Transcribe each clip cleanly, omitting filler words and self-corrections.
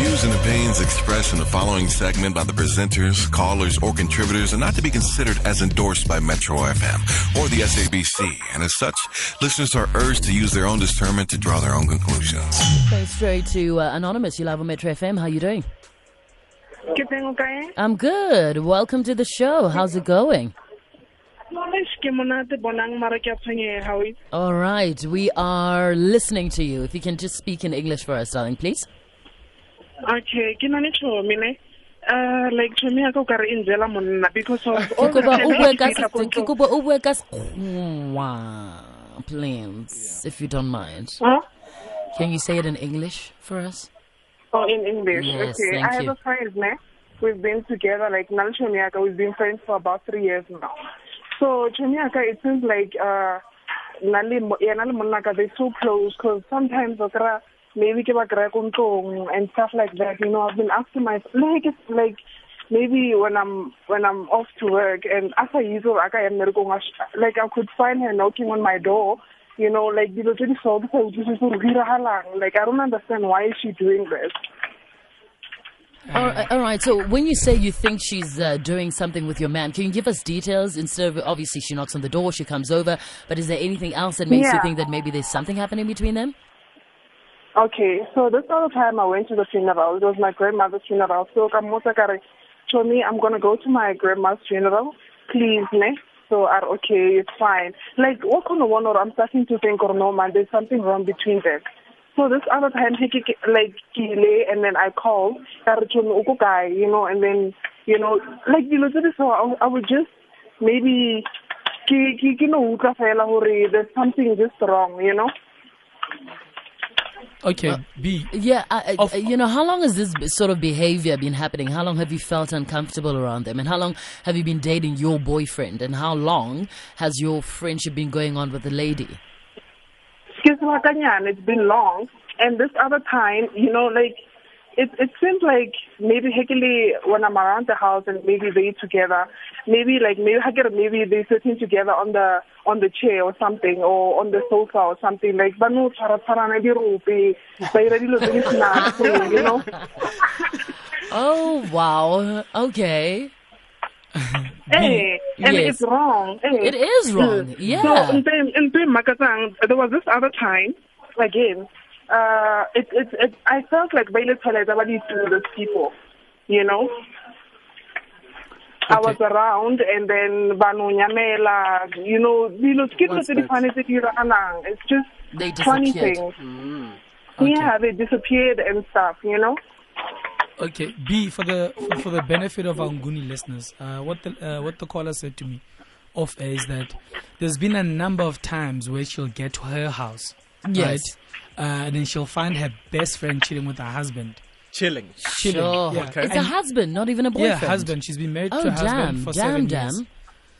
views and opinions expressed in the following segment by the presenters, callers, or contributors are not to be considered as endorsed by Metro FM or the SABC, and as such, listeners are urged to use their own discernment to draw their own conclusions. Thanks, straight to Anonymous. You're live on Metro FM. How you doing? Good thing, okay? I'm good. Welcome to the show. How's it going? All right, we are listening to you. If you can just speak in English for us, darling, please. Okay, like to me, I go in Zelamona because of all the plans, if you don't mind. Huh? Can you say it in English for us? Oh, in English. Yes, okay, I have a friend, man. We've been together, like Nalchomiaka, we've been friends for about 3 years now. So, Chomiaka, it seems like they're so close because sometimes maybe and stuff like that. You know, I've been asking myself, like, it's like maybe when I'm off to work and after usual, like I could find her knocking on my door. You know, like I don't understand why is she doing this. All right, so when you say you think she's doing something with your man, can you give us details instead of, obviously, she knocks on the door, she comes over, but is there anything else that makes you think that maybe there's something happening between them? Okay, so this other time I went to the funeral. It was my grandmother's funeral. So Kamosakare told me, I'm going to go to my grandma's funeral, please, ne? So, okay, it's fine. Like, what kind of one, or I'm starting to think, or no, man, there's something wrong between them. So this other time, like, and then I called, you know, and then, you know, like, you know, so I would just maybe, you know, there's something just wrong, you know? Okay, B. Yeah, you know, how long has this sort of behavior been happening? How long have you felt uncomfortable around them? And how long have you been dating your boyfriend? And how long has your friendship been going on with the lady? It's been long. And this other time, you know, like, it seems like maybe when I'm around the house and maybe they together, maybe they sitting together on the chair or something, or on the sofa or something, like, but no, you know. Oh, wow. Okay. Hey, and yes. It's wrong. Hey. It is wrong. Yeah. So there was this other time again. I felt like very little as I wanted to those people, you know. Okay. I was around, and then Banu Nyamela, you know, it's just funny things. Mm. Okay. Yeah, they disappeared and stuff, you know. Okay, B, for the benefit of our Nguni listeners, what the caller said to me off air is that there's been a number of times where she'll get to her house, yes, right? And then she'll find her best friend chilling with her husband. Chilling. Sure. Yeah. Okay. It's a husband, not even a boyfriend. Yeah, husband. She's been married to a husband for 7 years.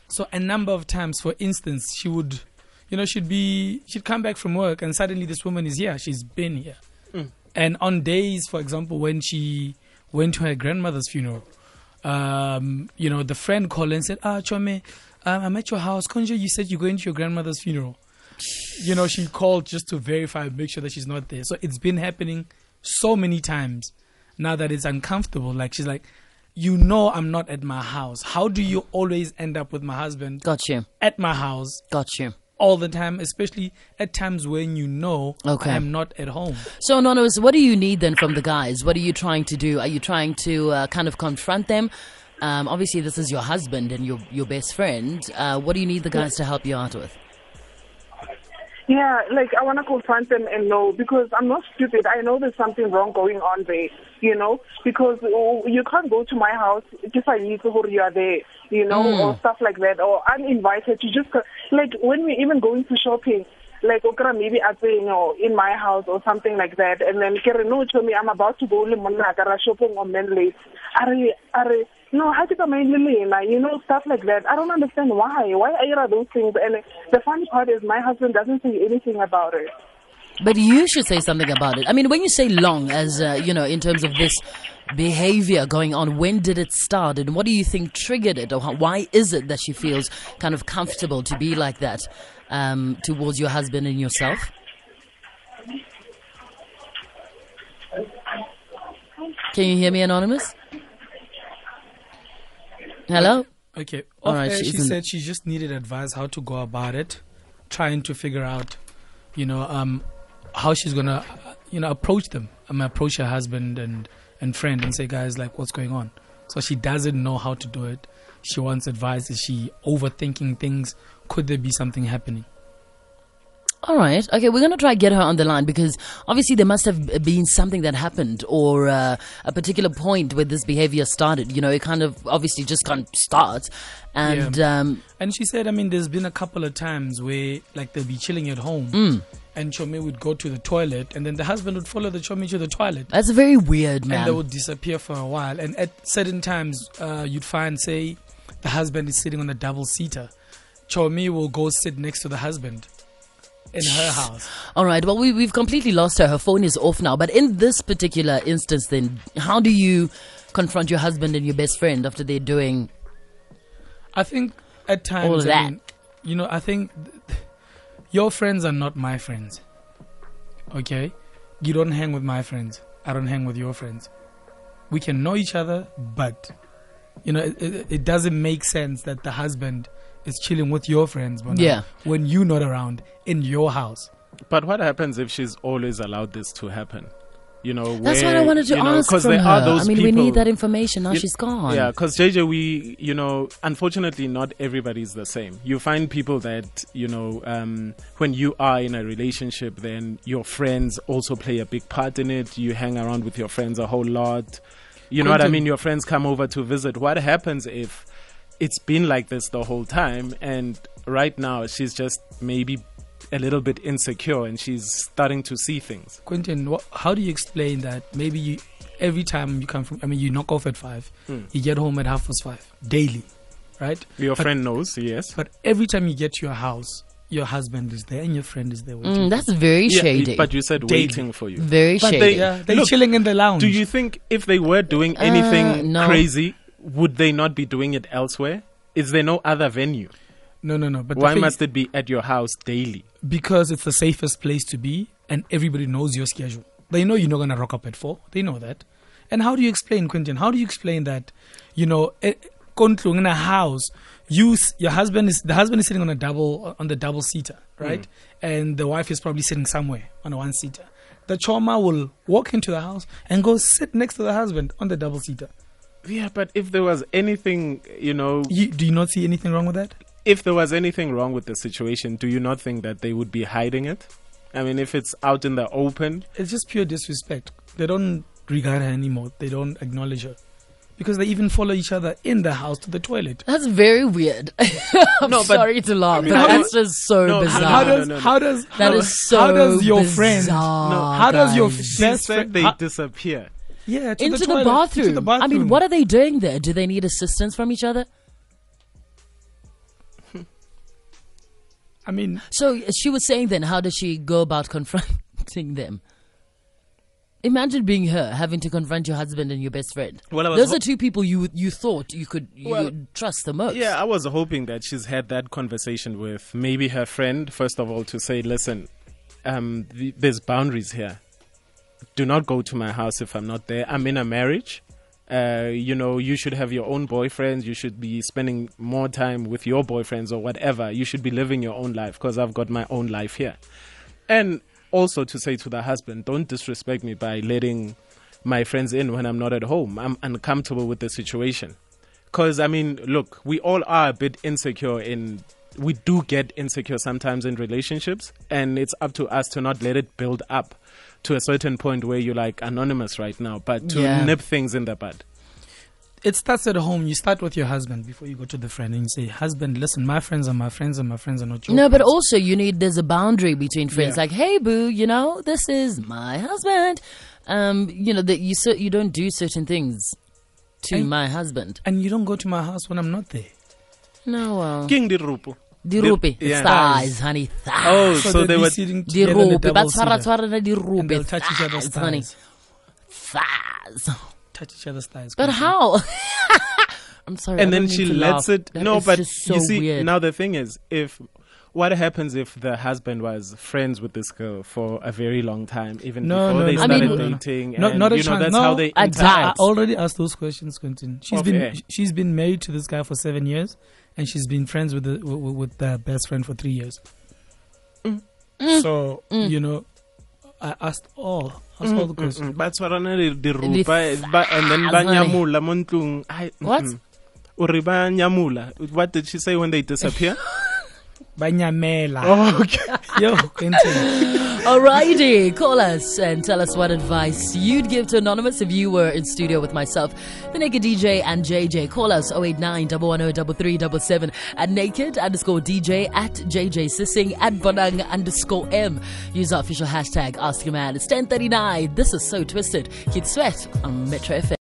So a number of times, for instance, she would, you know, she'd come back from work and suddenly this woman is here. She's been here. Mm. And on days, for example, when she went to her grandmother's funeral, you know, the friend called and said, Chome, I'm at your house. Konjo, you said you're going to your grandmother's funeral. You know, she called just to verify, make sure that she's not there. So it's been happening so many times now that it's uncomfortable. Like, she's like, you know, I'm not at my house. How do you always end up with my husband? Got you. At my house. Got you. All the time, especially at times when you know I'm not at home. So, Anonymous, what do you need then from the guys? What are you trying to do? Are you trying to kind of confront them? Obviously, this is your husband and your best friend. What do you need the guys to help you out with? Yeah, like, I want to confront them and know, because I'm not stupid. I know there's something wrong going on there, you know, because you can't go to my house if I need to go, you are there, you know, or stuff like that, or uninvited. You just, like, when we even going to shopping, like, okay, maybe I say, you know, in my house or something like that, and then Kereno told me, I'm about to go shopping or men late. No, how to come in, you know, stuff like that. I don't understand why. Why are those things? And the funny part is my husband doesn't say anything about it. But you should say something about it. I mean, when you say long, as, you know, in terms of this behavior going on, when did it start? And what do you think triggered it? Or why is it that she feels kind of comfortable to be like that towards your husband and yourself? Can you hear me, Anonymous? Hello? Okay. All right, she said she just needed advice how to go about it, trying to figure out, how she's going to, approach them. Approach her husband and friend and say, guys, like, what's going on? So she doesn't know how to do it. She wants advice. Is she overthinking things? Could there be something happening? All right. Okay, we're going to try to get her on the line because obviously there must have been something that happened or a particular point where this behavior started. It kind of obviously just can't start. And and she said, there's been a couple of times where like they'll be chilling at home and Chome would go to the toilet and then the husband would follow the Chome to the toilet. That's very weird, man. And they would disappear for a while. And at certain times you'd find, say, the husband is sitting on a double-seater. Chome will go sit next to the husband in her house. All right. Well, we've completely lost her. Her phone is off now. But in this particular instance, then, how do you confront your husband and your best friend after they're doing? I think at times, all that. I think your friends are not my friends. Okay, you don't hang with my friends. I don't hang with your friends. We can know each other, but it doesn't make sense that the husband is chilling with your friends when you're not around in your house. But what happens if she's always allowed this to happen? That's what I wanted to ask from her. We need that information. Now she's gone. Yeah, because JJ, unfortunately, not everybody's the same. You find people that, when you are in a relationship, then your friends also play a big part in it. You hang around with your friends a whole lot. Your friends come over to visit. What happens if it's been like this the whole time and right now she's just maybe a little bit insecure and she's starting to see things? Quentin, how do you explain that maybe every time you come from, you knock off at 5, you get home at 5:30 daily, right? Your friend knows, yes. But every time you get to your house, your husband is there and your friend is there waiting. That's very shady. But you said waiting for you. Very shady. They're chilling in the lounge. Do you think if they were doing anything crazy, would they not be doing it elsewhere? Is there no other venue? No. But why must it be at your house daily? Because it's the safest place to be and everybody knows your schedule. They know you're not going to rock up at 4. They know that. And how do you explain, Quentin? How do you explain that, in a house, the husband is sitting on the double seater, right? And the wife is probably sitting somewhere on a one seater. The Choma will walk into the house and go sit next to the husband on the double seater. Yeah, but if there was anything, do you not see anything wrong with that? If there was anything wrong with the situation, do you not think that they would be hiding it? If it's out in the open, it's just pure disrespect. They don't regard her anymore. They don't acknowledge her. Because they even follow each other in the house to the toilet. That's very weird. Sorry to laugh. That's just so bizarre. How does your disappear? Yeah, into the bathroom. What are they doing there? Do they need assistance from each other? So she was saying then, how does she go about confronting them? Imagine being her, having to confront your husband and your best friend. Well, those are two people you thought you could trust the most. Yeah, I was hoping that she's had that conversation with maybe her friend, first of all, to say, listen, there's boundaries here. Do not go to my house if I'm not there. I'm in a marriage. You should have your own boyfriends. You should be spending more time with your boyfriends or whatever. You should be living your own life because I've got my own life here. And also to say to the husband, don't disrespect me by letting my friends in when I'm not at home. I'm uncomfortable with the situation. Because, look, we all are a bit insecure we do get insecure sometimes in relationships, and it's up to us to not let it build up to a certain point where you're like Anonymous right now, but to nip things in the bud. It starts at home. You start with your husband before you go to the friend and you say, husband, listen, my friends are my friends and my friends are not your friends. No, but also there's a boundary between friends. Yeah. Like, hey, boo, this is my husband. You don't do certain things to my husband. And you don't go to my house when I'm not there. No, King Dirupu. Dirupi. Yeah. Thighs, honey. Thighs. Oh, so they were sitting together. Dirupi. And they'll touch each other's thighs. Thighs. Touch each other's thighs. But how? I'm sorry. And then she lets it. No, but you see, now the thing is, if what happens if the husband was friends with this girl for a very long time, even before they started dating? No, and, not a chance. That's how they interact. I already asked those questions, Quentin. She's been married to this guy for 7 years, and she's been friends with the best friend for 3 years. So you know, I asked all. All the questions. What did she say when they disappear? Banyamela. Oh, okay. Yo, alrighty, call us and tell us what advice you'd give to Anonymous if you were in studio with myself, the Naked DJ and JJ. Call us 089-110-3377 at naked_DJ@JJ Sissing at Bonang_M. Use our official hashtag AskAMan. It's 10:39. This is So Twisted. Keep sweat on Metro FM.